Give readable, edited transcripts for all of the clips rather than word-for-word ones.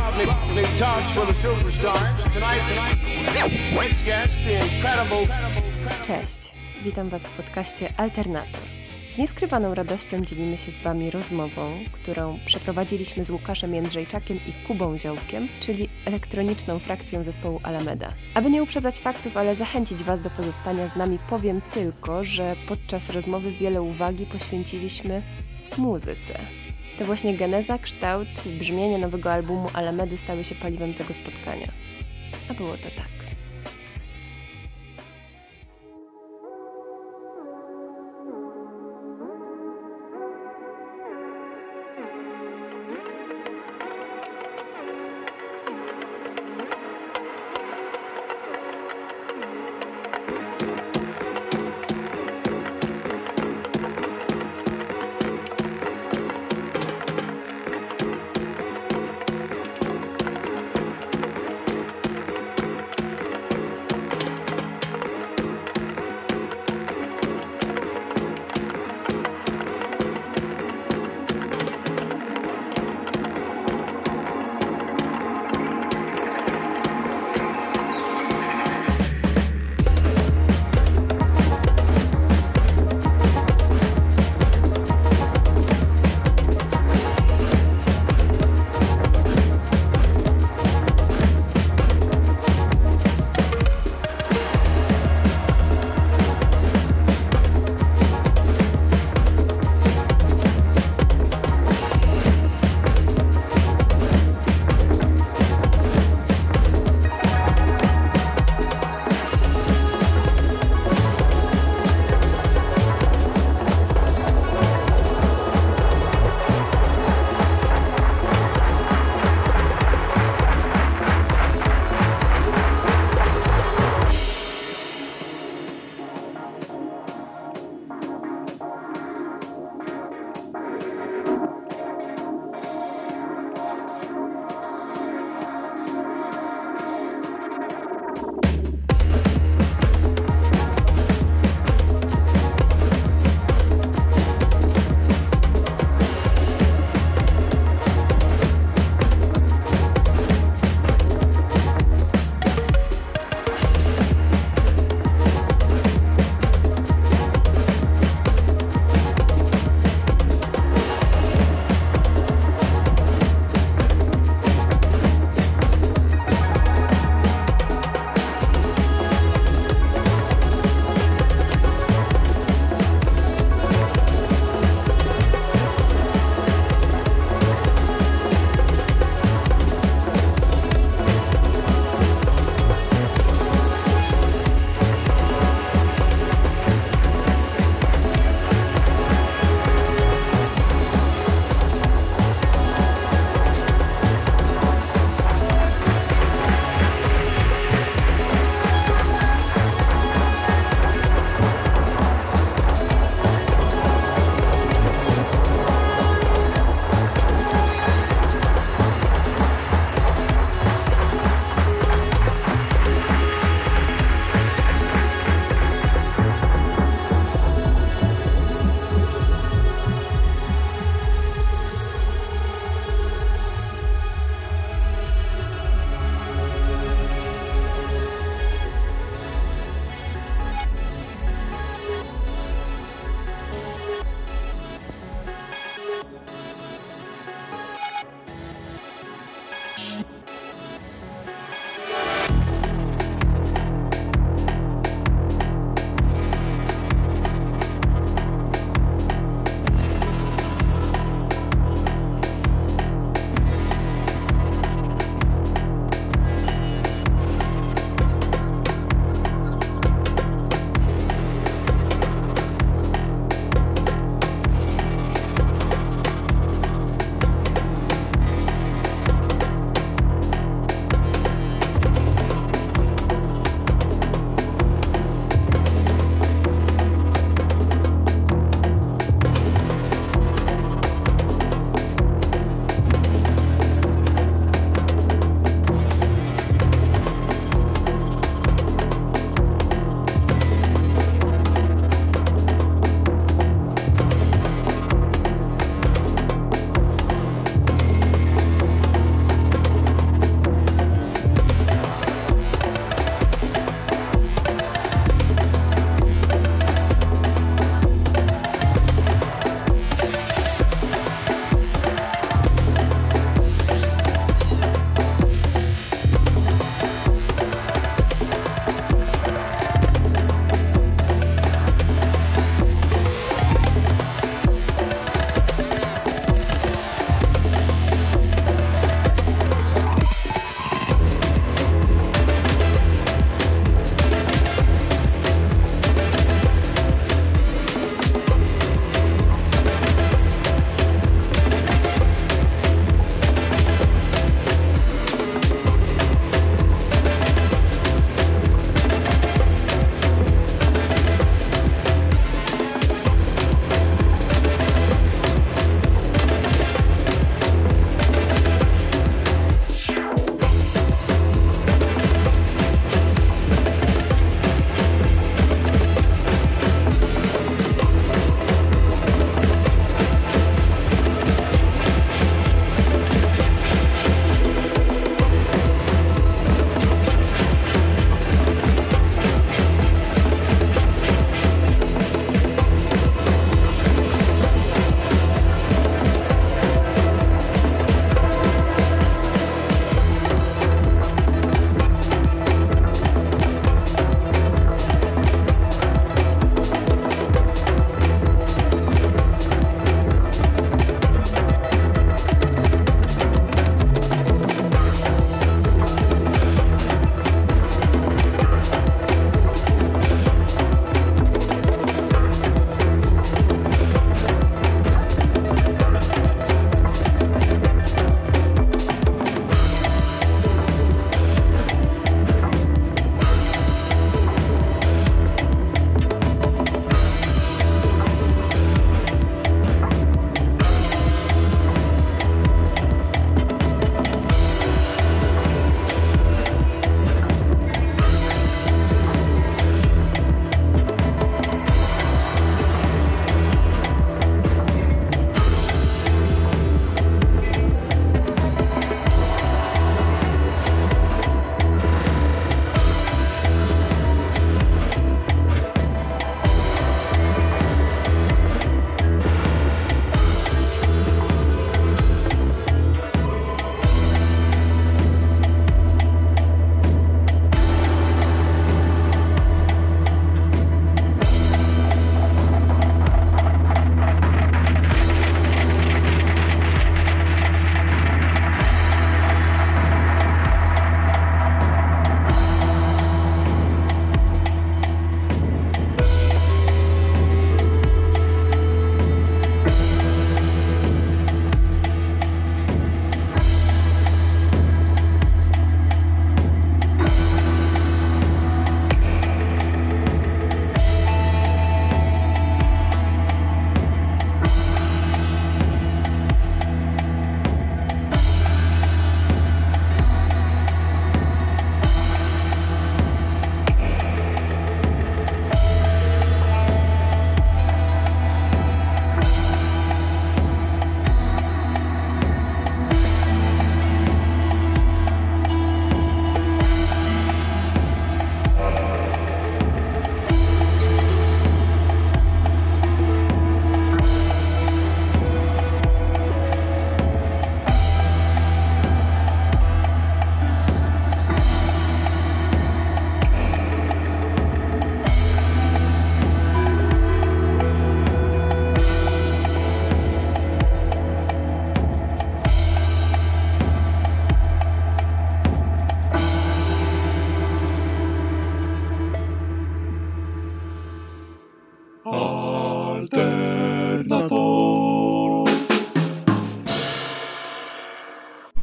Rodney talks for the silver stars. Tonight, guest, the incredible. Cześć, witam Was w podcaście Alternator. Z nieskrywaną radością dzielimy się z Wami rozmową, którą przeprowadziliśmy z Łukaszem Jędrzejczakiem i Kubą Ziółkiem, czyli elektroniczną frakcją zespołu Alameda. Aby nie uprzedzać faktów, ale zachęcić Was do pozostania z nami, powiem tylko, że podczas rozmowy wiele uwagi poświęciliśmy muzyce. To właśnie geneza, kształt i brzmienie nowego albumu Alamedy stały się paliwem tego spotkania. A było to tak.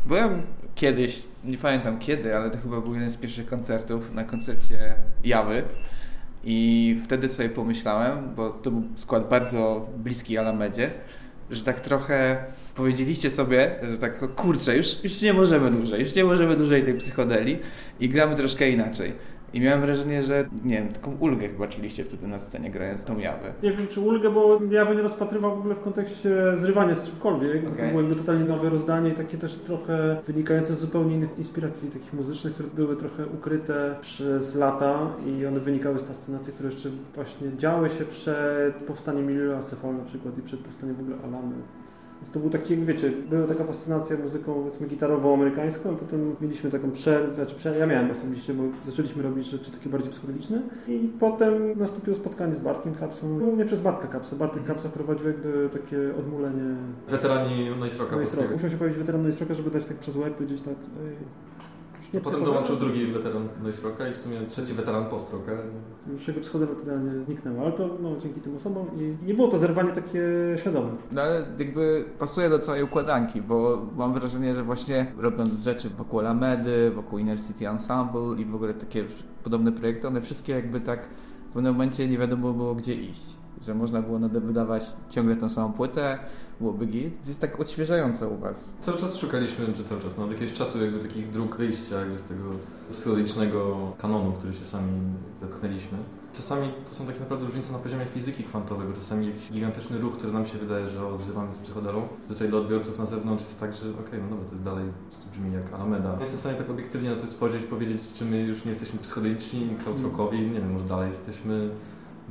Byłem kiedyś, nie pamiętam kiedy, ale to chyba był jeden z pierwszych koncertów, na koncercie Jawy. I wtedy sobie pomyślałem, bo to był skład bardzo bliski Alamedzie, że tak trochę powiedzieliście sobie, że tak kurczę, już nie możemy dłużej tej psychodeli i gramy troszkę inaczej. I miałem wrażenie, że nie wiem, taką ulgę chyba czuliście wtedy na scenie grając tą Jawę. Nie wiem czy ulgę, bo Jawę nie rozpatrywał w ogóle w kontekście zrywania z czymkolwiek, bo to było jakby totalnie nowe rozdanie i takie też trochę wynikające z zupełnie innych inspiracji takich muzycznych, które były trochę ukryte przez lata i one wynikały z fascynacji, które jeszcze właśnie działy się przed powstaniem Milila Sefol na przykład i przed powstaniem w ogóle Alamedy. Więc to był taki, jak wiecie, była taka fascynacja muzyką, powiedzmy, gitarową, amerykańską, a potem mieliśmy taką przerwę, ja miałem osobiście, bo zaczęliśmy robić rzeczy takie bardziej psychodeliczne i potem nastąpiło spotkanie z Bartkiem Kapsą, głównie przez Bartka Kapsę. Bartek Kapsa wprowadził jakby takie odmulenie... Weterani Noise Rocka. Musiał się powiedzieć weteran Noise Rocka, żeby dać tak przez łeb, powiedzieć tak... Nie, potem dołączył drugi weteran noise rocka i w sumie trzeci weteran post rocka. Już jego psychodela totalnie zniknęła, ale to no, dzięki tym osobom i nie było to zerwanie takie świadome. No ale jakby pasuje do całej układanki, bo mam wrażenie, że właśnie robiąc rzeczy wokół Alamedy, wokół Inner City Ensemble i w ogóle takie podobne projekty, one wszystkie jakby tak w pewnym momencie nie wiadomo było gdzie iść. Że można było wydawać ciągle tą samą płytę, byłoby git. Jest tak odświeżające u was. Cały czas szukaliśmy, czy cały czas, od jakiegoś czasu jakby takich dróg wyjścia jakby z tego psychologicznego kanonu, w który się sami wepchnęliśmy. Czasami to są takie naprawdę różnice na poziomie fizyki kwantowej, bo czasami jakiś gigantyczny ruch, który nam się wydaje, że odżywamy z psychodelą, zazwyczaj dla odbiorców na zewnątrz jest tak, że okej, no dobra, to jest dalej, to brzmi jak Alameda. Nie jestem w stanie tak obiektywnie na to spojrzeć, powiedzieć, czy my już nie jesteśmy psychodeliczni, krautrockowi, nie wiem, może dalej jesteśmy...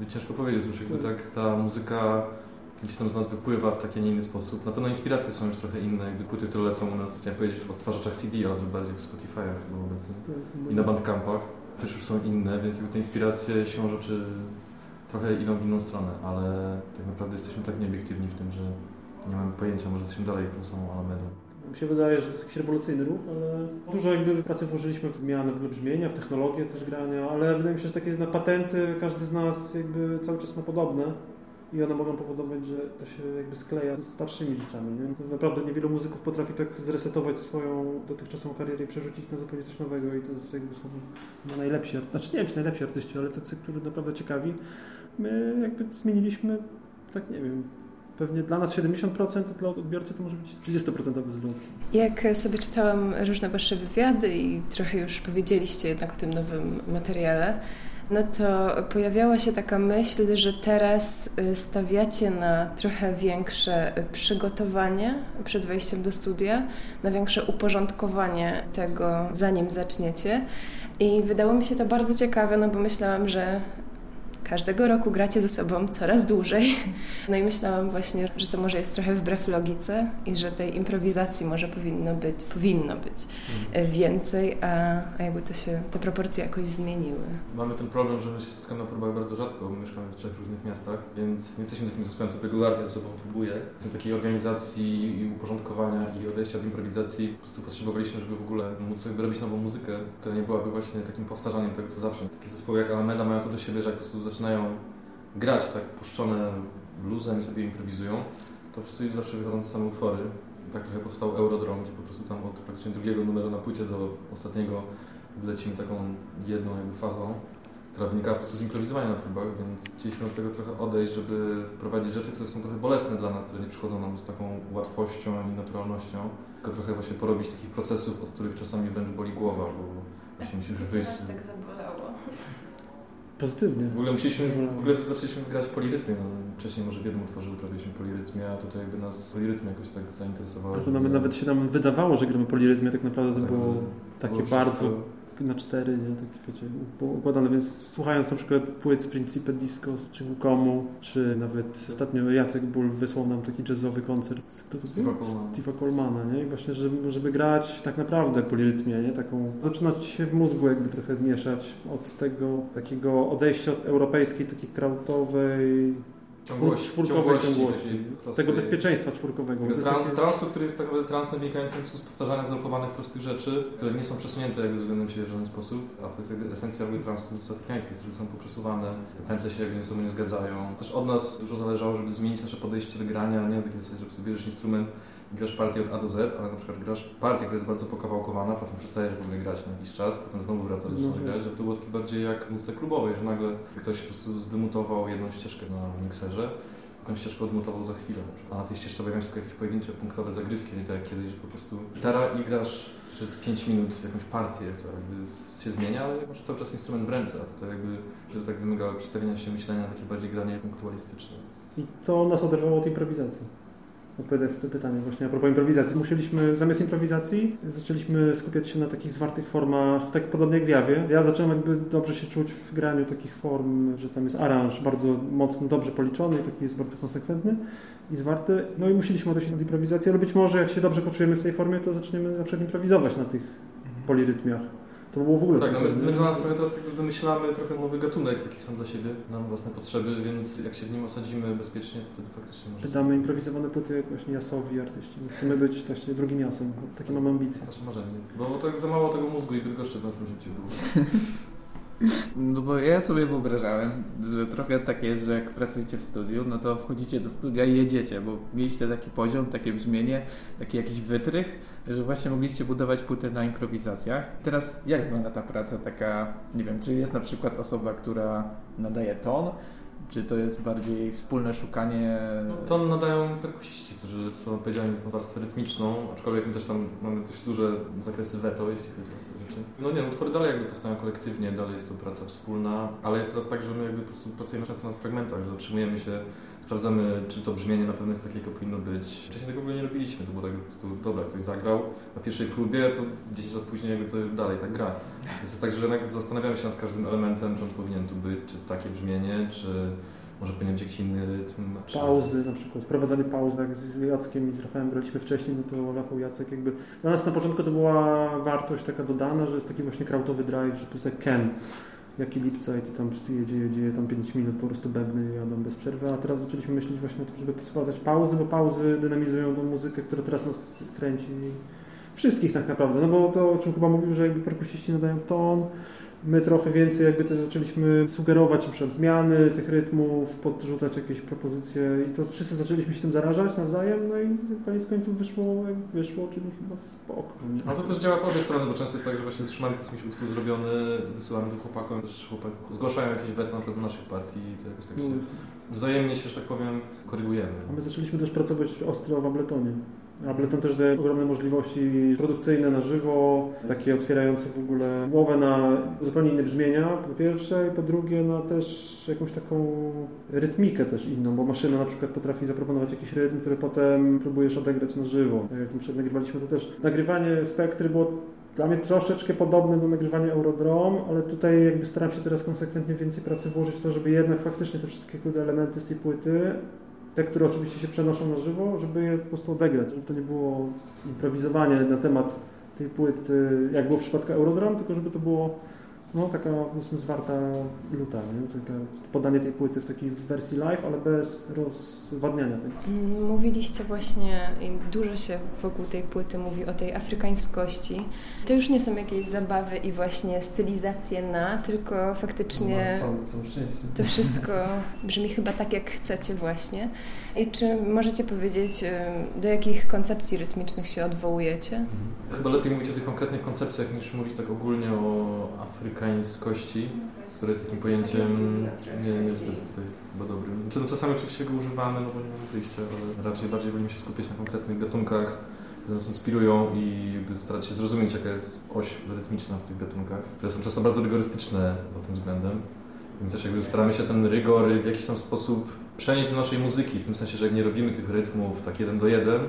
Ciężko powiedzieć, już jakby tak ta muzyka gdzieś tam z nas wypływa w taki, a nie inny sposób. Na pewno inspiracje są już trochę inne, jakby płyty, które lecą u nas, chciałem powiedzieć, w odtwarzaczach CD, ale bardziej w Spotify'ach chyba obecnie i na Bandcampach też już są inne, więc jakby te inspiracje siłą rzeczy trochę idą w inną stronę, ale tak naprawdę jesteśmy tak nieobiektywni w tym, że nie mamy pojęcia, może jesteśmy dalej tą samą Alamedą. Mi się wydaje, że to jest jakiś rewolucyjny ruch, ale dużo jakby pracy włożyliśmy w zmianę w brzmienia, w technologię też grania, ale wydaje mi się, że takie na patenty każdy z nas jakby cały czas ma podobne i one mogą powodować, że to się jakby skleja z starszymi rzeczami, nie? Naprawdę niewielu muzyków potrafi tak zresetować swoją dotychczasową karierę i przerzucić na zupełnie coś nowego i to jest jakby są najlepsi, znaczy nie wiem czy najlepsi artyści, ale tacy, którzy naprawdę ciekawi. My jakby zmieniliśmy, tak nie wiem, pewnie dla nas 70%, a dla odbiorcy to może być 30% zwrot. Jak sobie czytałam różne wasze wywiady i trochę już powiedzieliście jednak o tym nowym materiale, no to pojawiała się taka myśl, że teraz stawiacie na trochę większe przygotowanie przed wejściem do studia, na większe uporządkowanie tego, zanim zaczniecie. I wydało mi się to bardzo ciekawe, no bo myślałam, że każdego roku gracie ze sobą coraz dłużej. No i myślałam właśnie, że to może jest trochę wbrew logice i że tej improwizacji może powinno być więcej, a jakby to się, te proporcje jakoś zmieniły. Mamy ten problem, że my się spotkamy na próbach bardzo rzadko, bo mieszkamy w 3 różnych miastach, więc nie jesteśmy takim zespołem, który regularnie ze sobą próbuje. W takiej organizacji i uporządkowania i odejścia od improwizacji po prostu potrzebowaliśmy, żeby w ogóle móc sobie robić nową muzykę, która nie byłaby właśnie takim powtarzaniem tego, co zawsze. Takie zespoły jak Alameda mają to do siebie, że jak po prostu zaczynają grać tak puszczone luzem i sobie improwizują, to po prostu zawsze wychodzą te same utwory. Tak trochę powstał Eurodrom, gdzie po prostu tam od praktycznie drugiego numeru na płycie do ostatniego lecimy taką jedną jakby fazą, która wynikała po prostu z improwizowania na próbach, więc chcieliśmy od tego trochę odejść, żeby wprowadzić rzeczy, które są trochę bolesne dla nas, które nie przychodzą nam z taką łatwością ani naturalnością, tylko trochę właśnie porobić takich procesów, od których czasami wręcz boli głowa, bo właśnie musisz wyjść. Tak zabolało. Pozytywnie. W ogóle zaczęliśmy grać w polirytmie. No, wcześniej może w jednym utworze uprawialiśmy polirytmie, a tutaj jakby nas polirytm jakoś tak zainteresowało. Że żeby... Nawet się nam wydawało, że gramy polirytmie, tak naprawdę to tak, było takie było bardzo wszystko... na 4, nie? Takie wiecie, układane. Więc słuchając na przykład płyt z Príncipe Disco, czy Wukongu, czy nawet ostatnio Jacek Ból wysłał nam taki jazzowy koncert Steve'a Colemana, nie? I właśnie, żeby grać tak naprawdę polirytmię, nie? Taką, zaczynać się w mózgu jakby trochę mieszać od tego takiego odejścia od europejskiej, takiej krautowej ciągłości. Tego bezpieczeństwa czwórkowego. Transu, który jest tak naprawdę transem wynikającym z powtarzania zaupowanych prostych rzeczy, które nie są przesunięte jakby względem siebie w żaden sposób, a to jest jakby esencja transów afrykańskich, które są poprzesuwane, te pętle się jakby ze sobą nie zgadzają. Też od nas dużo zależało, żeby zmienić nasze podejście do grania, nie na takiej zasadzie, że bierzesz instrument grasz partię od A do Z, ale na przykład grasz partię, która jest bardzo pokawałkowana, potem przestajesz w ogóle grać na jakiś czas, potem znowu wracasz, zaczynasz grać, że to było takie bardziej jak muzyce klubowej, że nagle ktoś po prostu wymutował jedną ścieżkę na mikserze, tę ścieżkę odmutował za chwilę na przykład. A na tej ścieżce pojawiają się tylko jakieś pojedyncze, punktowe zagrywki, nie tak jak kiedyś, że po prostu gitara i grasz przez 5 minut jakąś partię, która jakby się zmienia, ale masz cały czas instrument w ręce, a tutaj jakby to tak wymagało przestawienia się myślenia na takie bardziej granie punktualistyczne. I to nas oderwało od improwizacji. Odpowiadając na to pytanie właśnie a propos improwizacji. Musieliśmy, zamiast improwizacji, zaczęliśmy skupiać się na takich zwartych formach, tak podobnie jak w Jawie. Ja zacząłem jakby dobrze się czuć w graniu takich form, że tam jest aranż bardzo mocno, dobrze policzony, taki jest bardzo konsekwentny i zwarty. No i musieliśmy odejść od improwizacji, ale być może jak się dobrze poczujemy w tej formie, to zaczniemy na przykład improwizować na tych polirytmiach. To było w ogóle tak, super, my dla nas trochę teraz jakby wymyślamy trochę nowy gatunek, taki sam dla siebie, na własne potrzeby, więc jak się w nim osadzimy bezpiecznie, to wtedy faktycznie może... Wydamy improwizowane płyty jak właśnie jasowi artyści. Chcemy być właśnie drugim jasem, takie mamy ambicje. Nasze marzenie, bo tak za mało tego mózgu i Bydgoszczy w naszym życiu było. No bo ja sobie wyobrażałem, że trochę tak jest, że jak pracujecie w studiu, no to wchodzicie do studia i jedziecie, bo mieliście taki poziom, takie brzmienie, taki jakiś wytrych, że właśnie mogliście budować płytę na improwizacjach. Teraz jak wygląda ta praca taka, nie wiem, czy jest na przykład osoba, która nadaje ton, czy to jest bardziej wspólne szukanie... No, ton nadają perkusiści, którzy są odpowiedzialni za tą warstwę rytmiczną, aczkolwiek my też tam mamy dość duże zakresy veto, jeśli chodzi o te rzeczy. No nie, utwory dalej jakby powstają kolektywnie, dalej jest to praca wspólna, ale jest teraz tak, że my jakby po prostu pracujemy często nad fragmentach, że zatrzymujemy się, sprawdzamy, czy to brzmienie na pewno jest takie, jak powinno być. Wcześniej tego w ogóle nie robiliśmy, to było tak po prostu, dobra, ktoś zagrał na pierwszej próbie, to 10 lat później jakby to dalej tak gra. Więc jest tak, że jednak zastanawiamy się nad każdym elementem, czy on powinien tu być, czy takie brzmienie, czy może powinien być jakiś inny rytm. Czy... Pauzy na przykład, wprowadzanie pauz, jak z Jackiem i z Rafałem graliśmy wcześniej, no to Rafał, Jacek jakby... Dla nas na początku to była wartość taka dodana, że jest taki właśnie krautowy drive, że po prostu jak Ken. Jakie Liebezeit, i tam jedzie, tam 5 minut po prostu bębny jadą bez przerwy, a teraz zaczęliśmy myśleć właśnie o tym, żeby sprawdzać pauzy, bo pauzy dynamizują tą muzykę, która teraz nas kręci. Wszystkich tak naprawdę, no bo to, o czym Kuba mówił, że jakby perkusiści nadają ton, my trochę więcej jakby też zaczęliśmy sugerować na przykład zmiany tych rytmów, podrzucać jakieś propozycje i to wszyscy zaczęliśmy się tym zarażać nawzajem, no i koniec końców wyszło, czyli chyba spoko. A to też działa w obie strony, bo często jest tak, że właśnie z Szymanką jest jakiś utwór zrobiony, wysyłamy do chłopaków, też chłopaki zgłaszają jakieś bety na przykład do naszych partii i to jakoś tak się wzajemnie się, że tak powiem, korygujemy. A my zaczęliśmy też pracować ostro w Abletonie. Ableton też daje ogromne możliwości produkcyjne na żywo, takie otwierające w ogóle głowę na zupełnie inne brzmienia, po pierwsze, i po drugie na też jakąś taką rytmikę też inną, bo maszyna na przykład potrafi zaproponować jakiś rytm, który potem próbujesz odegrać na żywo. Tak jak my przed nagrywaliśmy, to też nagrywanie Spektry było dla mnie troszeczkę podobne do nagrywania Eurodrom, ale tutaj jakby staram się teraz konsekwentnie więcej pracy włożyć w to, żeby jednak faktycznie te wszystkie elementy z tej płyty, te, które oczywiście się przenoszą na żywo, żeby je po prostu odegrać, żeby to nie było improwizowanie na temat tej płyty, jak było w przypadku Eurodrom, tylko żeby to było no, taka powiedzmy zwarta luta, nie? Taka podanie tej płyty w takiej wersji live, ale bez rozwadniania tej. Mówiliście właśnie, dużo się wokół tej płyty mówi o tej afrykańskości. To już nie są jakieś zabawy i właśnie stylizacje na, tylko faktycznie to wszystko brzmi chyba tak, jak chcecie właśnie. I czy możecie powiedzieć, do jakich koncepcji rytmicznych się odwołujecie? Chyba lepiej mówić o tych konkretnych koncepcjach, niż mówić tak ogólnie o afrykańskości, które jest takim pojęciem niezbyt tutaj chyba dobrym. Czasami oczywiście go używamy, no bo nie mamy wyjścia, ale raczej bardziej wolimy się skupiać na konkretnych gatunkach, które nas inspirują i starać się zrozumieć, jaka jest oś rytmiczna w tych gatunkach, które są często bardzo rygorystyczne pod tym względem. My też jakby staramy się ten rygor w jakiś tam sposób przenieść do naszej muzyki, w tym sensie, że jak nie robimy tych rytmów tak 1 do 1,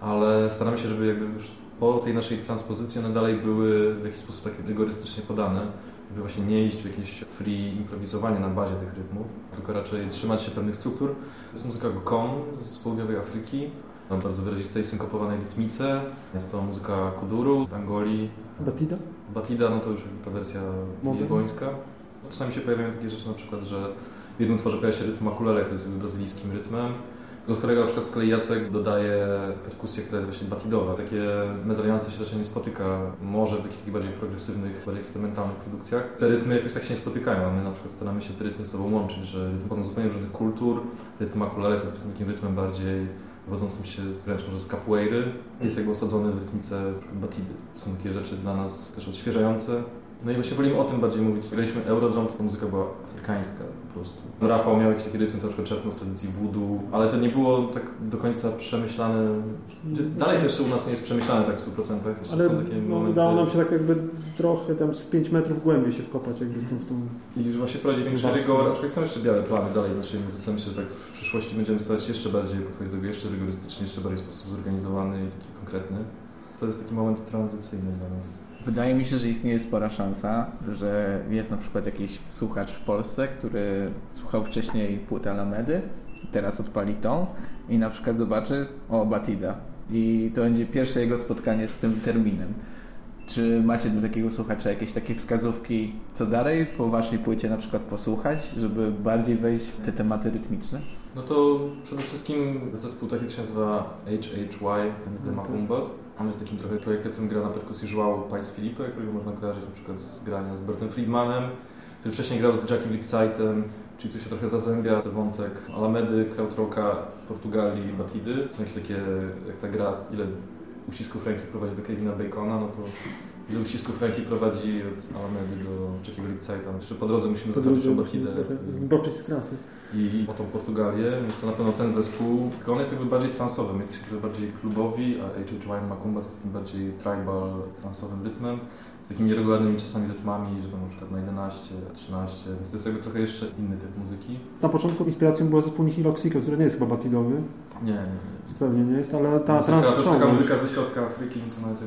ale staramy się, żeby jakby już po tej naszej transpozycji one dalej były w jakiś sposób tak rygorystycznie podane, żeby właśnie nie iść w jakieś free improwizowanie na bazie tych rytmów, tylko raczej trzymać się pewnych struktur. To jest muzyka Gokong z południowej Afryki, o bardzo wyrazistej, synkopowanej rytmice. Jest to muzyka Kuduru z Angolii. Batida, no to już jakby ta wersja lizbońska. Czasami się pojawiają takie rzeczy na przykład, że w jednym utworze pojawia się rytm makulele, który jest brazylijskim rytmem, do którego na przykład z kolei Jacek dodaje perkusję, która jest właśnie batidowa. Takie mezalianse się raczej nie spotyka, może w jakichś takich bardziej progresywnych, bardziej eksperymentalnych produkcjach. Te rytmy jakoś tak się nie spotykają, a my na przykład staramy się te rytmy ze sobą łączyć, że rytmy pochodzą zupełnie różnych kultur, rytm makulele to jest takim rytmem bardziej wodzącym się z wręcz może z capoeiry, jest jakby osadzony w rytmice batidy. Są takie rzeczy dla nas też odświeżające. No i właśnie wolimy o tym bardziej mówić. Graliśmy Eurodrom, to ta muzyka była afrykańska po prostu. Rafał miał jakieś takie rytmy, troszkę czerpnął z tradycji voodoo, ale to nie było tak do końca przemyślane. Dalej też u nas nie jest przemyślane tak w 100%. Jeszcze ale są takie momenty... Udało nam się tak jakby trochę tam z 5 metrów głębiej się wkopać jakby w tą... I właśnie prowadzi większy rygor, aczkolwiek są jeszcze białe plany dalej w naszej muzyce. Myślę, że tak w przyszłości będziemy starać się jeszcze bardziej podchodzić do tego, jeszcze rygorystycznie, jeszcze bardziej w sposób zorganizowany i taki konkretny. To jest taki moment tranzycyjny dla nas. Wydaje mi się, że istnieje spora szansa, że jest na przykład jakiś słuchacz w Polsce, który słuchał wcześniej płyty Alamedy, teraz odpali tą i na przykład zobaczy o Batida i to będzie pierwsze jego spotkanie z tym terminem. Czy macie do takiego słuchacza jakieś takie wskazówki, co dalej po waszej płycie na przykład posłuchać, żeby bardziej wejść w te tematy rytmiczne? No to przede wszystkim zespół taki, który się nazywa H.H.Y. The Macumba. On jest takim trochę projektem, którym gra na perkusji Juan Pais Filipe, którego można kojarzyć na przykład z grania z Bertem Friedmanem, który wcześniej grał z Jakiem Liebezeitem, czyli tu się trochę zazębia ten wątek Alamedy, krautrocka, Portugalii, Batidy. Są jakieś takie, jak ta gra, ile uścisków ręki prowadzi do Kevina Bacona, no to ile uścisków ręki prowadzi od Alamedy do Jackiego Liebezeit. Jeszcze po drodze musimy zobaczyć o Batidę. Zboczyć z trasy. I o tą Portugalię, więc to na pewno ten zespół. Tylko on jest jakby bardziej transowy, jest jakby bardziej klubowi, a H.H.Y. Macumba jest takim bardziej tribal, transowym rytmem, z takimi nieregularnymi czasami rytmami, że tam na przykład na 11, 13, więc to jest jakby trochę jeszcze inny typ muzyki. Na początku inspiracją była zespół Nihiloxica, który nie jest chyba batidowy. Nie. Zupełnie nie jest, ale ta transowa. Taka muzyka ze środka Afryki, co nawet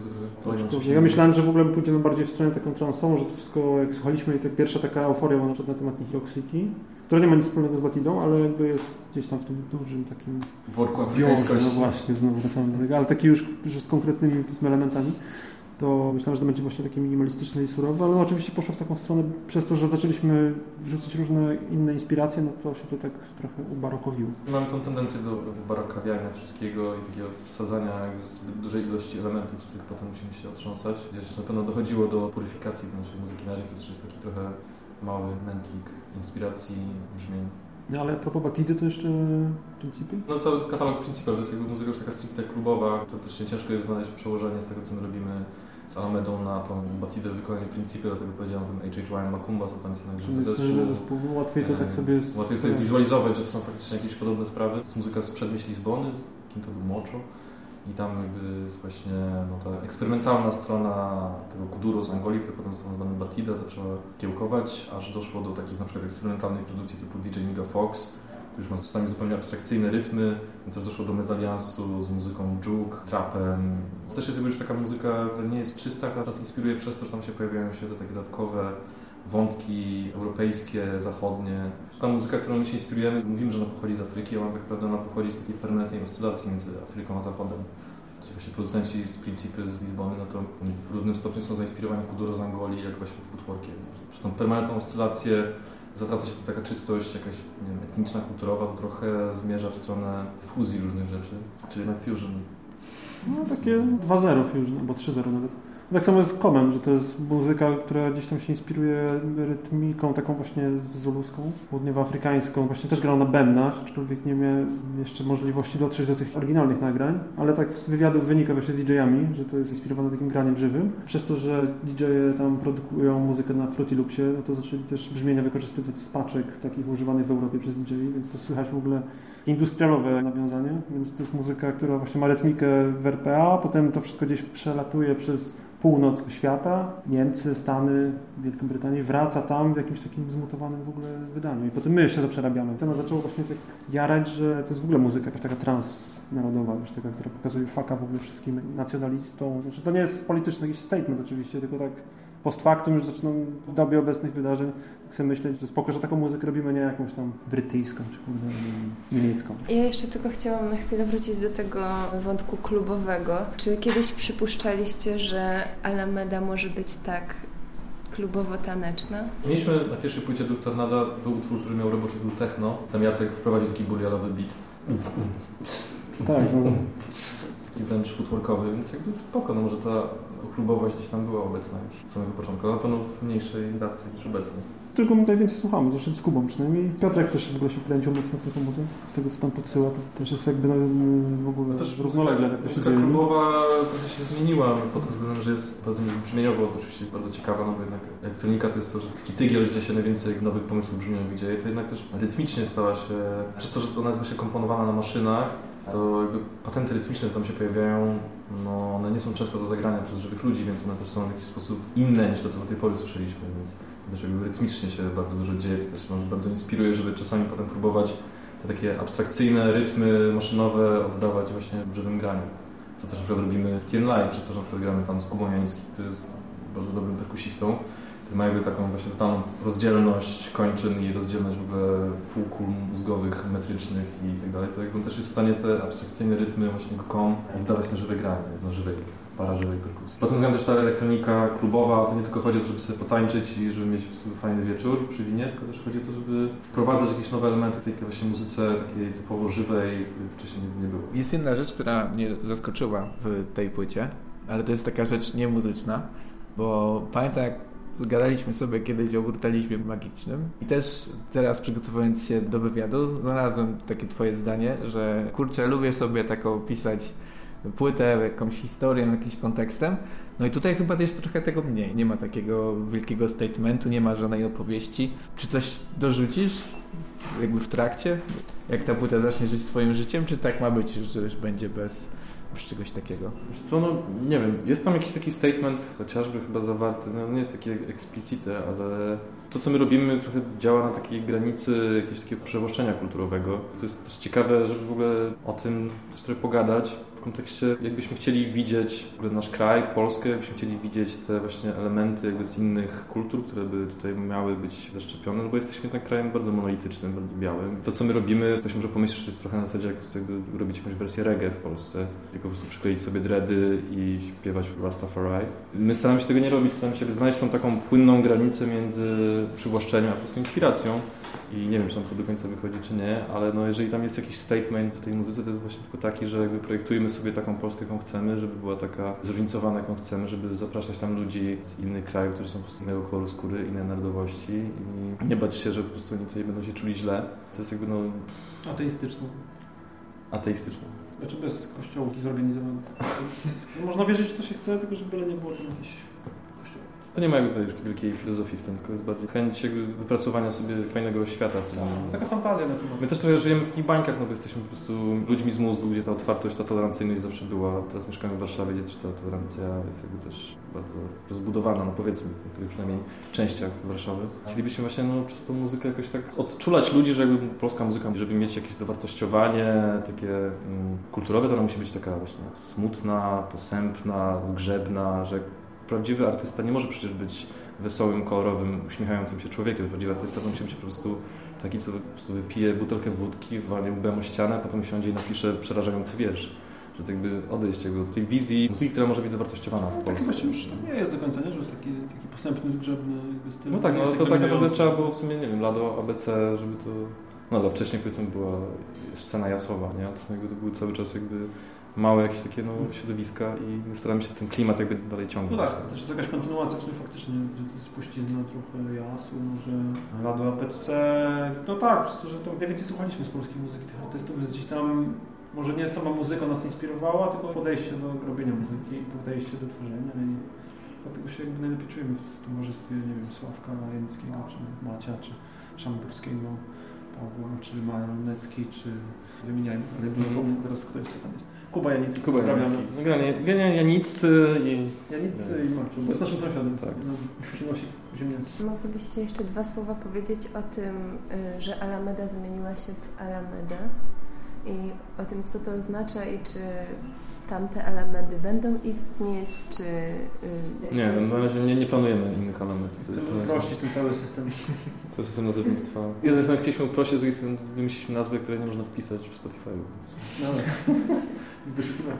jakby... Ja myślałem, że w ogóle pójdziemy bardziej w stronę taką transową, że to wszystko, jak słuchaliśmy, i tak pierwsza taka euforia była na temat Nihiloxici, która nie ma nic wspólnego z Batidą, ale jakby jest gdzieś tam w tym dużym takim worku afrykańskości. No właśnie, znowu wracamy do tego, ale taki już z konkretnymi elementami. To myślałem, że to będzie właśnie takie minimalistyczne i surowe, ale oczywiście poszło w taką stronę, przez to, że zaczęliśmy wrzucać różne inne inspiracje, no to się to tak trochę ubarokowiło. Mam tą tendencję do ubarokawiania wszystkiego i takiego wsadzania zbyt dużej ilości elementów, z których potem musimy się otrząsać. Gdzieś na pewno dochodziło do puryfikacji naszej muzyki, na razie to jest taki trochę mały mętlik inspiracji, brzmień. No ale a propos Batidy, to jeszcze Príncipe? No cały katalog Príncipe, to jest jakby muzyka już taka stricte klubowa, to też nie ciężko jest znaleźć przełożenie z tego, co my robimy z Alamedą na tą Batidę, wykonanie Príncipe, dlatego powiedziałem o tym H.H.Y. Macumba, co tam jest na grze zespół. Żywy zespół, łatwiej to tak sobie... Łatwiej sobie zwizualizować, że to są faktycznie jakieś podobne sprawy. To jest muzyka z przedmieść Lizbony, z kim to był Mocho. I tam jakby jest właśnie no, ta eksperymentalna strona tego kuduro z Angolii, która potem została nazwana Batida, zaczęła kiełkować, aż doszło do takich na przykład eksperymentalnej produkcji typu DJ Mega Fox, który już ma czasami zupełnie abstrakcyjne rytmy. I też doszło do mezaliansu z muzyką dżuk, trapem. To też jest jakby już taka muzyka, która nie jest czysta, która nas inspiruje przez to, że tam się pojawiają się te takie dodatkowe wątki europejskie, zachodnie. Ta muzyka, którą my się inspirujemy, mówimy, że ona pochodzi z Afryki, ale tak naprawdę ona pochodzi z takiej permanentnej oscylacji między Afryką a Zachodem. Czyli właśnie producenci z Príncipe, z Lizbony, no to w równym stopniu są zainspirowani kuduro z Angolii, jak właśnie footworkiem. Przez tą permanentną oscylację zatraca się taka czystość, jakaś, nie wiem, etniczna, kulturowa, to trochę zmierza w stronę fuzji różnych rzeczy, czyli na fusion. No takie 2-0 fusion, albo 3-0 nawet. Tak samo jest Common, że to jest muzyka, która gdzieś tam się inspiruje rytmiką taką właśnie zuluską, południowoafrykańską. Właśnie też grał na bębnach, aczkolwiek nie miałem jeszcze możliwości dotrzeć do tych oryginalnych nagrań, ale tak z wywiadów wynika właśnie z DJ-ami, że to jest inspirowane takim graniem żywym. Przez to, że DJ-e tam produkują muzykę na Fruity Loopsie, no to zaczęli też brzmienia wykorzystywać z paczek takich używanych w Europie przez DJ-i, więc to słychać w ogóle industrialowe nawiązanie, więc to jest muzyka, która właśnie ma rytmikę w RPA, potem to wszystko gdzieś przelatuje przez północ świata, Niemcy, Stany, Wielką Brytanię, wraca tam w jakimś takim zmutowanym w ogóle wydaniu. I potem my jeszcze to przerabiamy. To nas zaczęło właśnie tak jarać, że to jest w ogóle muzyka jakaś taka transnarodowa, jakaś taka, która pokazuje faka w ogóle wszystkim nacjonalistom. Znaczy, to nie jest polityczny jakiś statement oczywiście, tylko tak post factum już zaczną w dobie obecnych wydarzeń chcę myśleć, że spoko, że taką muzykę robimy nie jakąś tam brytyjską czy kurde niemiecką. Ja jeszcze tylko chciałam na chwilę wrócić do tego wątku klubowego. Czy kiedyś przypuszczaliście, że Alameda może być tak klubowo-taneczna? Mieliśmy na pierwszej płycie Duch Tornada, był utwór, który miał roboczy tytuł techno. Tam Jacek wprowadził taki burialowy beat. Tak, no. taki wręcz footworkowy, więc jakby spoko, no może ta klubowość gdzieś tam była obecna już od samego początku, na pewno w mniejszej dawce niż obecnie. Tylko my najwięcej słuchamy, zresztą z Kubą przynajmniej. Piotrek też w ogóle się wkręcił mocno w taką muzę, z tego co tam podsyła, to też jest jakby w ogóle równolegle. Muzyka klubowa trochę się zmieniła pod tym względem, że jest bardzo brzmieniowo oczywiście bardzo ciekawa, no bo jednak elektronika to jest to, że taki tygiel, gdzie się najwięcej nowych pomysłów brzmieniowych dzieje, to jednak też rytmicznie stała się, przez to, że ona jest właśnie komponowana na maszynach, to jakby patenty rytmiczne tam się pojawiają, no one nie są często do zagrania przez żywych ludzi, więc one też są w jakiś sposób inne niż to, co do tej pory słyszeliśmy, więc też jakby rytmicznie się bardzo dużo dzieje, to też nas bardzo inspiruje, żeby czasami potem próbować te takie abstrakcyjne rytmy maszynowe oddawać właśnie w żywym graniu, co też na przykład robimy w Kiern Lai, przez to, że na przykład gramy tam z Kubą Jańskim, który jest bardzo dobrym perkusistą, który ma jakby taką właśnie totalną rozdzielność kończyn i rozdzielność w ogóle półkul mózgowych, metrycznych i tak dalej, to jakby on też jest w stanie te abstrakcyjne rytmy właśnie kom oddawać na żywe granie, na żywej, para żywej perkusji. Potem względem też ta elektronika klubowa, to nie tylko chodzi o to, żeby sobie potańczyć i żeby mieć fajny wieczór przy winie, tylko też chodzi o to, żeby wprowadzać jakieś nowe elementy tej właśnie muzyce takiej typowo żywej, której wcześniej nie było. Jest jedna rzecz, która mnie zaskoczyła w tej płycie, ale to jest taka rzecz niemuzyczna, bo pamiętam jak zgadaliśmy sobie kiedyś o brutalizmie magicznym i też teraz przygotowując się do wywiadu znalazłem takie twoje zdanie, że kurczę, lubię sobie tak opisać płytę, jakąś historię, jakimś kontekstem. No i tutaj chyba jest trochę tego mniej. Nie ma takiego wielkiego statementu, nie ma żadnej opowieści. Czy coś dorzucisz jakby w trakcie? Jak ta płyta zacznie żyć swoim życiem? Czy tak ma być, że już będzie bez czegoś takiego? Wiesz co, no nie wiem, jest tam jakiś taki statement chociażby chyba zawarty, no nie jest takie explicite, ale to co my robimy trochę działa na takiej granicy jakiegoś takiego przewłaszczenia kulturowego. To jest też ciekawe, żeby w ogóle o tym też trochę pogadać w kontekście, jakbyśmy chcieli widzieć w ogóle nasz kraj, Polskę, jakbyśmy chcieli widzieć te właśnie elementy jakby z innych kultur, które by tutaj miały być zaszczepione, no bo jesteśmy tak krajem bardzo monolitycznym, bardzo białym. To co my robimy, ktoś może pomyśleć, że jest trochę na zasadzie jak po prostu jakby robić jakąś wersję reggae w Polsce, tylko po prostu przykleić sobie dready i śpiewać Rastafari. My staramy się tego nie robić, staramy się znaleźć tą taką płynną granicę między przywłaszczeniem a po prostu inspiracją. I nie wiem, czy tam to do końca wychodzi, czy nie, ale no jeżeli tam jest jakiś statement w tej muzyce, to jest właśnie tylko taki, że jakby projektujemy sobie taką Polskę, jaką chcemy, żeby była taka zróżnicowana, jaką chcemy, żeby zapraszać tam ludzi z innych krajów, którzy są po prostu innego koloru skóry, innej narodowości i nie bać się, że po prostu oni tutaj będą się czuli źle. To jest jakby no... Ateistyczne. Znaczy bez kościołów zorganizowanych. Można wierzyć w co się chce, tylko żeby nie było tam jakichś... To nie ma jakby tutaj wielkiej filozofii w tym, tylko jest bardziej chęć jakby wypracowania sobie fajnego świata. Taka fantazja na temat. My też trochę żyjemy w takich bańkach, no bo jesteśmy po prostu ludźmi z mózgu, gdzie ta otwartość, ta tolerancyjność zawsze była. Teraz mieszkamy w Warszawie, gdzie też ta tolerancja jest jakby też bardzo rozbudowana, no powiedzmy, w niektórych przynajmniej częściach Warszawy. Chcielibyśmy właśnie no, przez tą muzykę jakoś tak odczulać ludzi, że jakby polska muzyka, żeby mieć jakieś dowartościowanie takie kulturowe, to ona musi być taka właśnie smutna, posępna, zgrzebna, że prawdziwy artysta nie może przecież być wesołym, kolorowym, uśmiechającym się człowiekiem. Prawdziwy artysta to musi być po prostu taki, co po prostu wypije butelkę wódki, walnie łbem o ścianę, a potem siądzie i napisze przerażający wiersz. Że to jakby odejść jakby od tej wizji muzyki, która może być dowartościowana w Polsce. Tak już nie jest do końca, nie? Że jest taki posępny, zgrzebny jakby styl. No tak, no to tak naprawdę trzeba było w sumie, nie wiem, Lado, ABC, żeby to... No ale wcześniej powiedzmy była scena jasowa, nie? To jakby to były cały czas jakby... małe jakieś takie no, środowiska i my staramy się ten klimat jakby dalej ciągnąć. No tak, to też jest jakaś kontynuacja w sumie faktycznie, że spuścizna trochę jasu, może Lado APC, no tak, po prostu, że to najwięcej słuchaliśmy z polskiej muzyki tych artystów, więc gdzieś tam może nie sama muzyka nas inspirowała, tylko podejście do robienia muzyki, podejście do tworzenia i dlatego się jakby najlepiej czujemy w towarzystwie, nie wiem, Sławka Janickiego, czy Macia, czy Szamburskiego, Pawła, czy Marionetki, czy wymieniajmy, ale nie teraz ktoś to tam jest. Kuba Janicki. Kuba Janicki. No generalnie Janiccy i Macumba. Jest naszym sąsiadem, tak. No, przynosi ziemniaki. Moglibyście jeszcze dwa słowa powiedzieć o tym, że Alameda zmieniła się w Alamedę i o tym, co to oznacza i czy tamte Alamedy będą istnieć, czy... Nie, no, na razie nie planujemy innych Alamed. Chcemy uprościć ten cały system. Cały system nazewnictwa. Jednym z chcieliśmy uprościć, z drugiej strony wymyśliliśmy nazwy, które nie można wpisać w Spotify. No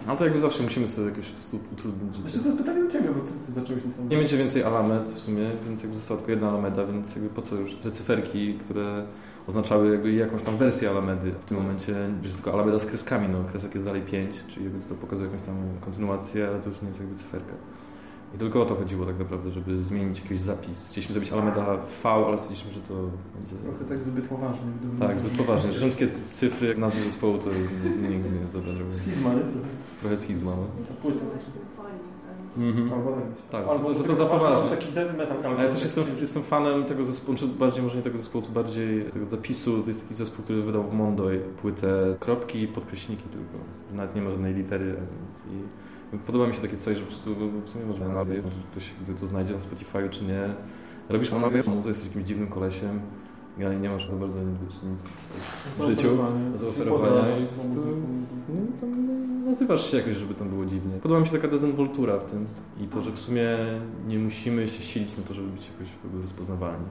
ale to jakby zawsze musimy sobie jakoś po prostu utrudnić życie. Znaczy to jest pytanie do Ciebie, bo Ty zacząłeś na samym... Nie będzie więcej Alamed w sumie, więc jakby została tylko jedna Alameda, więc jakby po co już te cyferki, które oznaczały jakby jakąś tam wersję Alamedy. W tym momencie jest tylko Alameda z kreskami, no kresek jest dalej 5, czyli jakby to pokazuje jakąś tam kontynuację, ale to już nie jest jakby cyferka. I tylko o to chodziło tak naprawdę, żeby zmienić jakiś zapis. Chcieliśmy zrobić Alameda V, ale stwierdziliśmy, że to będzie... Trochę tak zbyt poważnie. Tak, zbyt poważnie. Rzymskie cyfry jak nazwy zespołu to nigdy nie jest dobre. Schizma, nie? Trochę schizma. Mm-hmm. Albo tak, albo to za poważnie. Taki death metal. Ale ja też jestem fanem tego zespołu, czy bardziej może nie tego zespołu, co bardziej tego zapisu. To jest taki zespół, który wydał w Mondoi płytę kropki i podkreślniki tylko. Nawet nie ma żadnej litery. I podoba mi się takie coś, że po prostu w sumie można nabie, ktoś to znajdzie na Spotify czy nie. Robisz nabie, muzykę, jesteś jakimś dziwnym kolesiem. Ja nie masz za bardzo nic w życiu zaoferowania. No, nazywasz się jakoś, żeby tam było dziwnie. Podoba mi się taka dezynwoltura w tym i to, że w sumie nie musimy się silić na to, żeby być jakoś rozpoznawalni.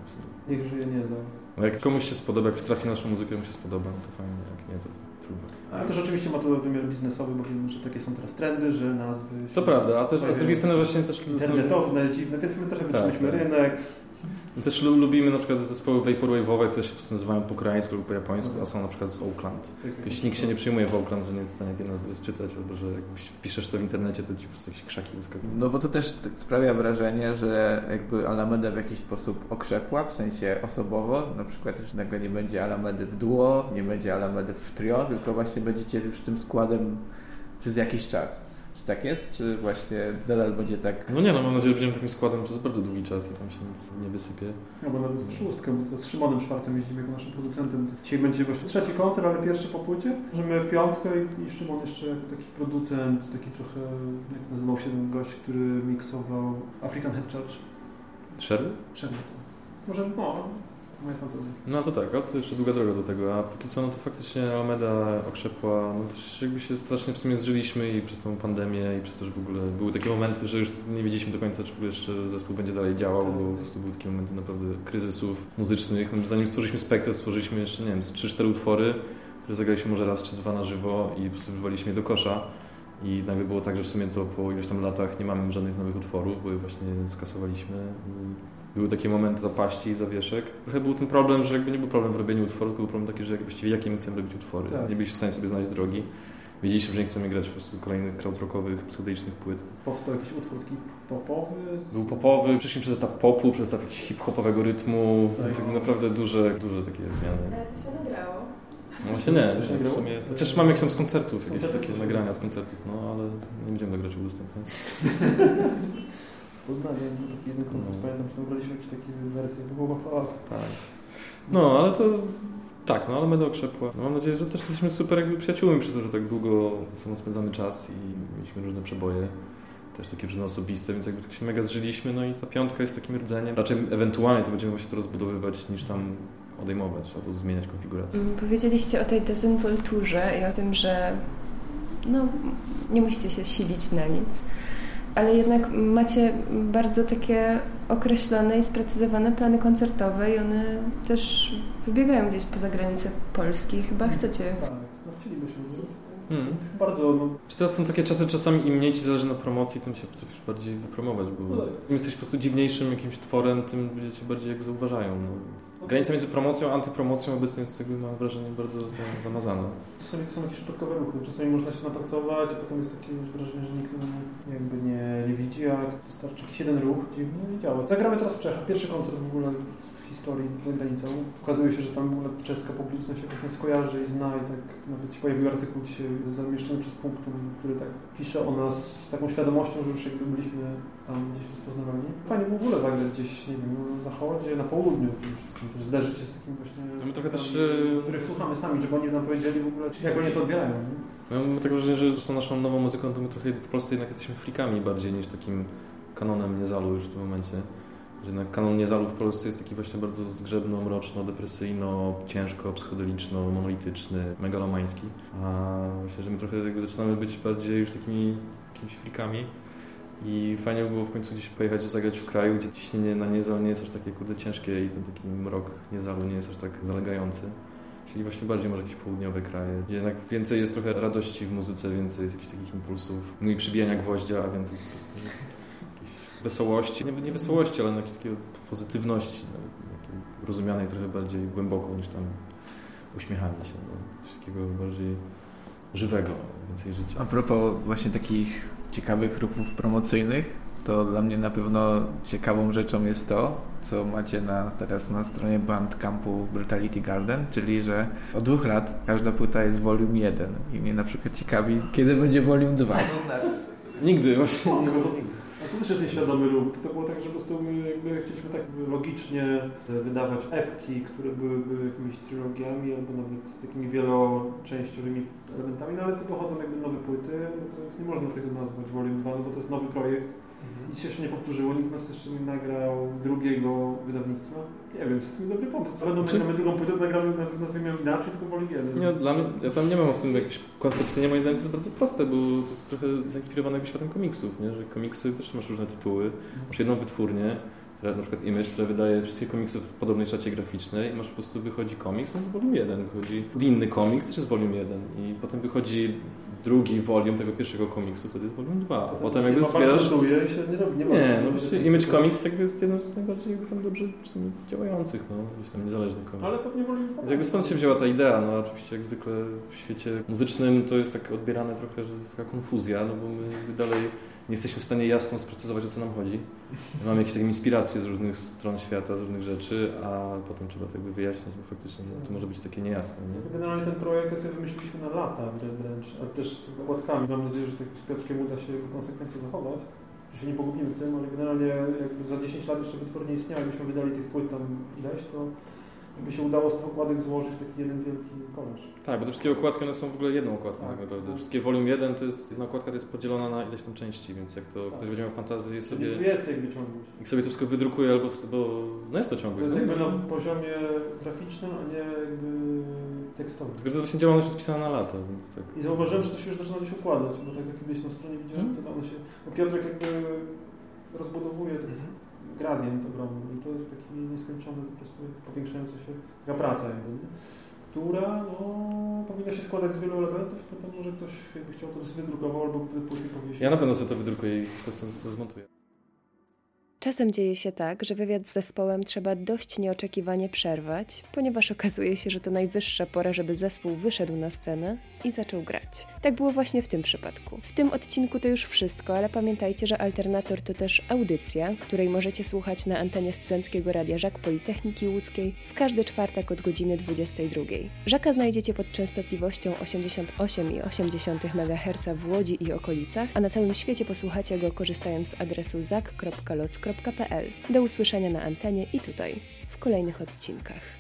Niech żyje nie za. No, jak komuś się spodoba, jak trafi naszą muzykę, mu się spodoba, no to fajnie, jak nie, to trudno. Ale też oczywiście ma to wymiar biznesowy, bo wiemy, że takie są teraz trendy, że nazwy... To prawda, a też z drugiej strony właśnie też... Internetowne, są... dziwne, więc my trochę wytrzymaliśmy rynek. My też lubimy na przykład zespoły vaporwave'owe, które się po prostu nazywają po koreańsku lub po japońsku, a są na przykład z Oakland. Jakoś nikt się nie przyjmuje w Oakland, że nie jest w stanie tej nazwy zczytać, albo że jak wpiszesz to w internecie, to ci po prostu jakieś krzaki wyskakują. No bo to też sprawia wrażenie, że jakby Alameda w jakiś sposób okrzepła, w sensie osobowo, na przykład że nagle nie będzie Alamedy w duo, nie będzie Alamedy w trio, tylko właśnie będziecie już tym składem przez jakiś czas. Czy tak jest? Czy właśnie nadal będzie tak? No nie, no mam nadzieję, że będziemy takim składem przez bardzo długi czas i tam się nic nie wysypie. No bo nawet z szóstką, bo z Szymonem Szwarcem jeździmy jako naszym producentem. Dzisiaj będzie właśnie trzeci koncert, ale pierwszy po płycie. Możemy w piątkę i Szymon jeszcze jako taki producent, taki trochę, jak nazywał się ten gość, który miksował African Head Church. Sherry? Sherry, to. Może, no, moje fantazje. No to tak, ale to jeszcze długa droga do tego, a póki co no to faktycznie Alameda okrzepła, no też jakby się strasznie w sumie zżyliśmy i przez tą pandemię i przez to, że w ogóle były takie momenty, że już nie wiedzieliśmy do końca, czy w ogóle jeszcze zespół będzie dalej działał, bo po prostu były takie momenty naprawdę kryzysów muzycznych. Zanim stworzyliśmy Spektakl, stworzyliśmy jeszcze, nie wiem, 3-4 utwory, które zagraliśmy może raz czy dwa na żywo i po prostu wywaliliśmy je do kosza. I nagle było tak, że w sumie to po iluś tam latach nie mamy żadnych nowych utworów, bo je właśnie skasowaliśmy. Były takie momenty zapaści i zawieszek. Trochę był ten problem, że jakby nie był problem w robieniu utworu, tylko był problem taki, że właściwie jakie my chcemy robić utwory. Tak. Nie byliśmy w stanie sobie znaleźć drogi. Wiedzieliśmy, że nie chcemy grać po prostu kolejnych krautrockowych, psychodelicznych płyt. Powstał jakiś utwór taki popowy? Był popowy, przeszliśmy przez etap popu, przez etap hip-hopowego rytmu. Tak. Więc naprawdę duże takie zmiany. Ale to się nagrało. No właśnie nie, to się nagrało. W sumie... Chociaż mamy jakieś tam z koncertów, jakieś takie nagrania z koncertów, no ale nie będziemy nagrać udostępniać. Poznanie, jeden koncert, no. Pamiętam, że nagraliśmy jakieś takie wersje, to było tak. No, ale to... Tak, no ale Alameda okrzepła. No, mam nadzieję, że też jesteśmy super jakby przyjaciółmi przez to, że tak długo samo spędzamy czas i mieliśmy różne przeboje. Też takie różne osobiste, więc jakby tak się mega zżyliśmy, no i ta piątka jest takim rdzeniem. Raczej ewentualnie to będziemy właśnie to rozbudowywać, niż tam odejmować albo zmieniać konfigurację. Powiedzieliście o tej dezynwolturze i o tym, że no, nie musicie się silić na nic. Ale jednak macie bardzo takie określone i sprecyzowane plany koncertowe i one też wybiegają gdzieś poza granice Polski. Chyba chcecie... Tak, no chcielibyśmy. Bardzo, no. Teraz są takie czasy, czasami im mniej ci zależy na promocji, tym się potrafisz bardziej wypromować, bo im jesteś po prostu dziwniejszym jakimś tworem, tym ludzie cię bardziej jakby zauważają. No. Granica między promocją a antypromocją obecnie jest jakby, mam wrażenie, bardzo zamazana. Czasami to są jakieś przypadkowe ruchy, czasami można się napracować, a potem jest takie wrażenie, że nikt jakby nie widzi, a wystarczy jakiś jeden ruch dziwny i działa. Zagramy teraz w Czechach, pierwszy koncert w ogóle w historii za granicą. Okazuje się, że tam w ogóle czeska publiczność jakoś nie skojarzy i zna i tak nawet się pojawił artykuł dzisiaj zamieszczony przez Punktum, który tak pisze o nas z taką świadomością, że już jakby byliśmy tam gdzieś rozpoznawani. Fajnie w ogóle zagrać gdzieś, nie wiem, na zachodzie, na południu przede wszystkim, też zderzyć się z takim właśnie... No my trochę też... których słuchamy sami, żeby oni nam powiedzieli w ogóle, jak oni to odbierają. No my mamy tak wrażenie, że z tą naszą nową muzyką to my trochę w Polsce jednak jesteśmy frikami bardziej niż takim kanonem niezalu już w tym momencie. Że jednak kanon niezalu w Polsce jest taki właśnie bardzo zgrzebno, mroczno, depresyjno, ciężko, psychodeliczno, monolityczny, megalomański. A myślę, że my trochę jakby zaczynamy być bardziej już takimi jakimiś frikami i fajnie by było w końcu gdzieś pojechać i zagrać w kraju, gdzie ciśnienie na niezal nie jest aż takie kurde ciężkie i ten taki mrok niezalu nie jest aż tak zalegający. Czyli właśnie bardziej może jakieś południowe kraje, gdzie jednak więcej jest trochę radości w muzyce, więcej jest jakichś takich impulsów, no i przybijania gwoździa, a więcej po prostu... wesołości, nie wesołości, ale jakiejś takiej pozytywności, rozumianej trochę bardziej głęboko niż tam uśmiechanie się, do wszystkiego bardziej żywego, więcej życia. A propos właśnie takich ciekawych ruchów promocyjnych, to dla mnie na pewno ciekawą rzeczą jest to, co macie teraz na stronie Bandcampu Brutality Garden, czyli że od 2 lat każda płyta jest volume 1 i mnie na przykład ciekawi, kiedy będzie volume 2. Nigdy właśnie. To też jest nieświadomy ruch. To było tak, że po prostu my jakby chcieliśmy tak logicznie wydawać epki, które były jakimiś trylogiami albo nawet takimi wieloczęściowymi elementami, no ale tu dochodzą jakby nowe płyty, no więc nie można tego nazwać Volume 2, bo to jest nowy projekt. Nic się jeszcze nie powtórzyło, nic nas jeszcze nie nagrał drugiego wydawnictwa. Nie wiem, to jest mi dobry pomysł. Nagramy drugą płytę, nagramy, nazwijmy ją inaczej, tylko Volume 1. Nie, dla mnie, ja tam nie mam z tym jakiejś koncepcji, nie, moim zdaniem to jest bardzo proste, bo to jest trochę zainspirowane światem komiksów, nie? Że komiksy też masz różne tytuły, masz jedną wytwórnię, teraz na przykład Image, która wydaje wszystkie komiksy w podobnej szacie graficznej i masz po prostu wychodzi komiks, on jest Volume 1, wychodzi inny komiks, też jest Volume 1 i potem wychodzi drugi volume tego pierwszego komiksu, wtedy jest volume 2. Potem jakby wspierasz... Się nie robi, nie, no właśnie Image Comics jakby jest jedną z najbardziej tam dobrze działających, no, gdzieś tam niezależnych komiks. Ale pewnie volume 2. Więc jakby stąd się wzięła ta idea, no oczywiście jak zwykle w świecie muzycznym to jest tak odbierane trochę, że jest taka konfuzja, no bo my dalej nie jesteśmy w stanie jasno sprecyzować, o co nam chodzi. Mamy jakieś takie inspiracje z różnych stron świata, z różnych rzeczy, a potem trzeba to jakby wyjaśniać, bo faktycznie no, to może być takie niejasne. Nie? Generalnie ten projekt sobie wymyśliliśmy na lata wręcz, ale też z okładkami. Mam nadzieję, że tak z Piotrkiem uda się konsekwencje zachować, że się nie pogubimy w tym, ale generalnie jakby za 10 lat jeszcze wytwórnie istniały, jakbyśmy wydali tych płyt tam ileś, to by się udało z tych okładek złożyć taki jeden wielki kolaż. Tak, bo te wszystkie okładki, one są w ogóle jedną okładką tak naprawdę. Tak. Wszystkie volume 1 to jest, jedna okładka to jest podzielona na ileś tam części, więc jak to tak ktoś będzie miał fantazję sobie... Czyli tu jest jakby ciągłość. Jak sobie to wszystko wydrukuje albo... Bo, no jest to ciągłość. To jest jakby w poziomie graficznym, a nie jakby tekstowym. Tylko to jest właśnie działalność spisana na lata, więc tak. I zauważyłem, że to się już zaczyna coś układać, bo tak jak kiedyś na stronie widziałem, to tam się... Bo Piotrek jakby rozbudowuje to. Gradient ogromny i to jest taki nieskończony, po prostu powiększająca się taka praca jakby, nie? Która no, powinna się składać z wielu elementów i potem może ktoś jakby chciał to sobie wydrukował albo później powiesił. Ja na pewno sobie to wydrukuję i to zmontuję. Czasem dzieje się tak, że wywiad z zespołem trzeba dość nieoczekiwanie przerwać, ponieważ okazuje się, że to najwyższa pora, żeby zespół wyszedł na scenę i zaczął grać. Tak było właśnie w tym przypadku. W tym odcinku to już wszystko, ale pamiętajcie, że Alternator to też audycja, której możecie słuchać na antenie Studenckiego Radia Żak Politechniki Łódzkiej w każdy czwartek od godziny 22. Żaka znajdziecie pod częstotliwością 88,8 MHz w Łodzi i okolicach, a na całym świecie posłuchacie go korzystając z adresu zak.lock.pl. Do usłyszenia na antenie i tutaj, w kolejnych odcinkach.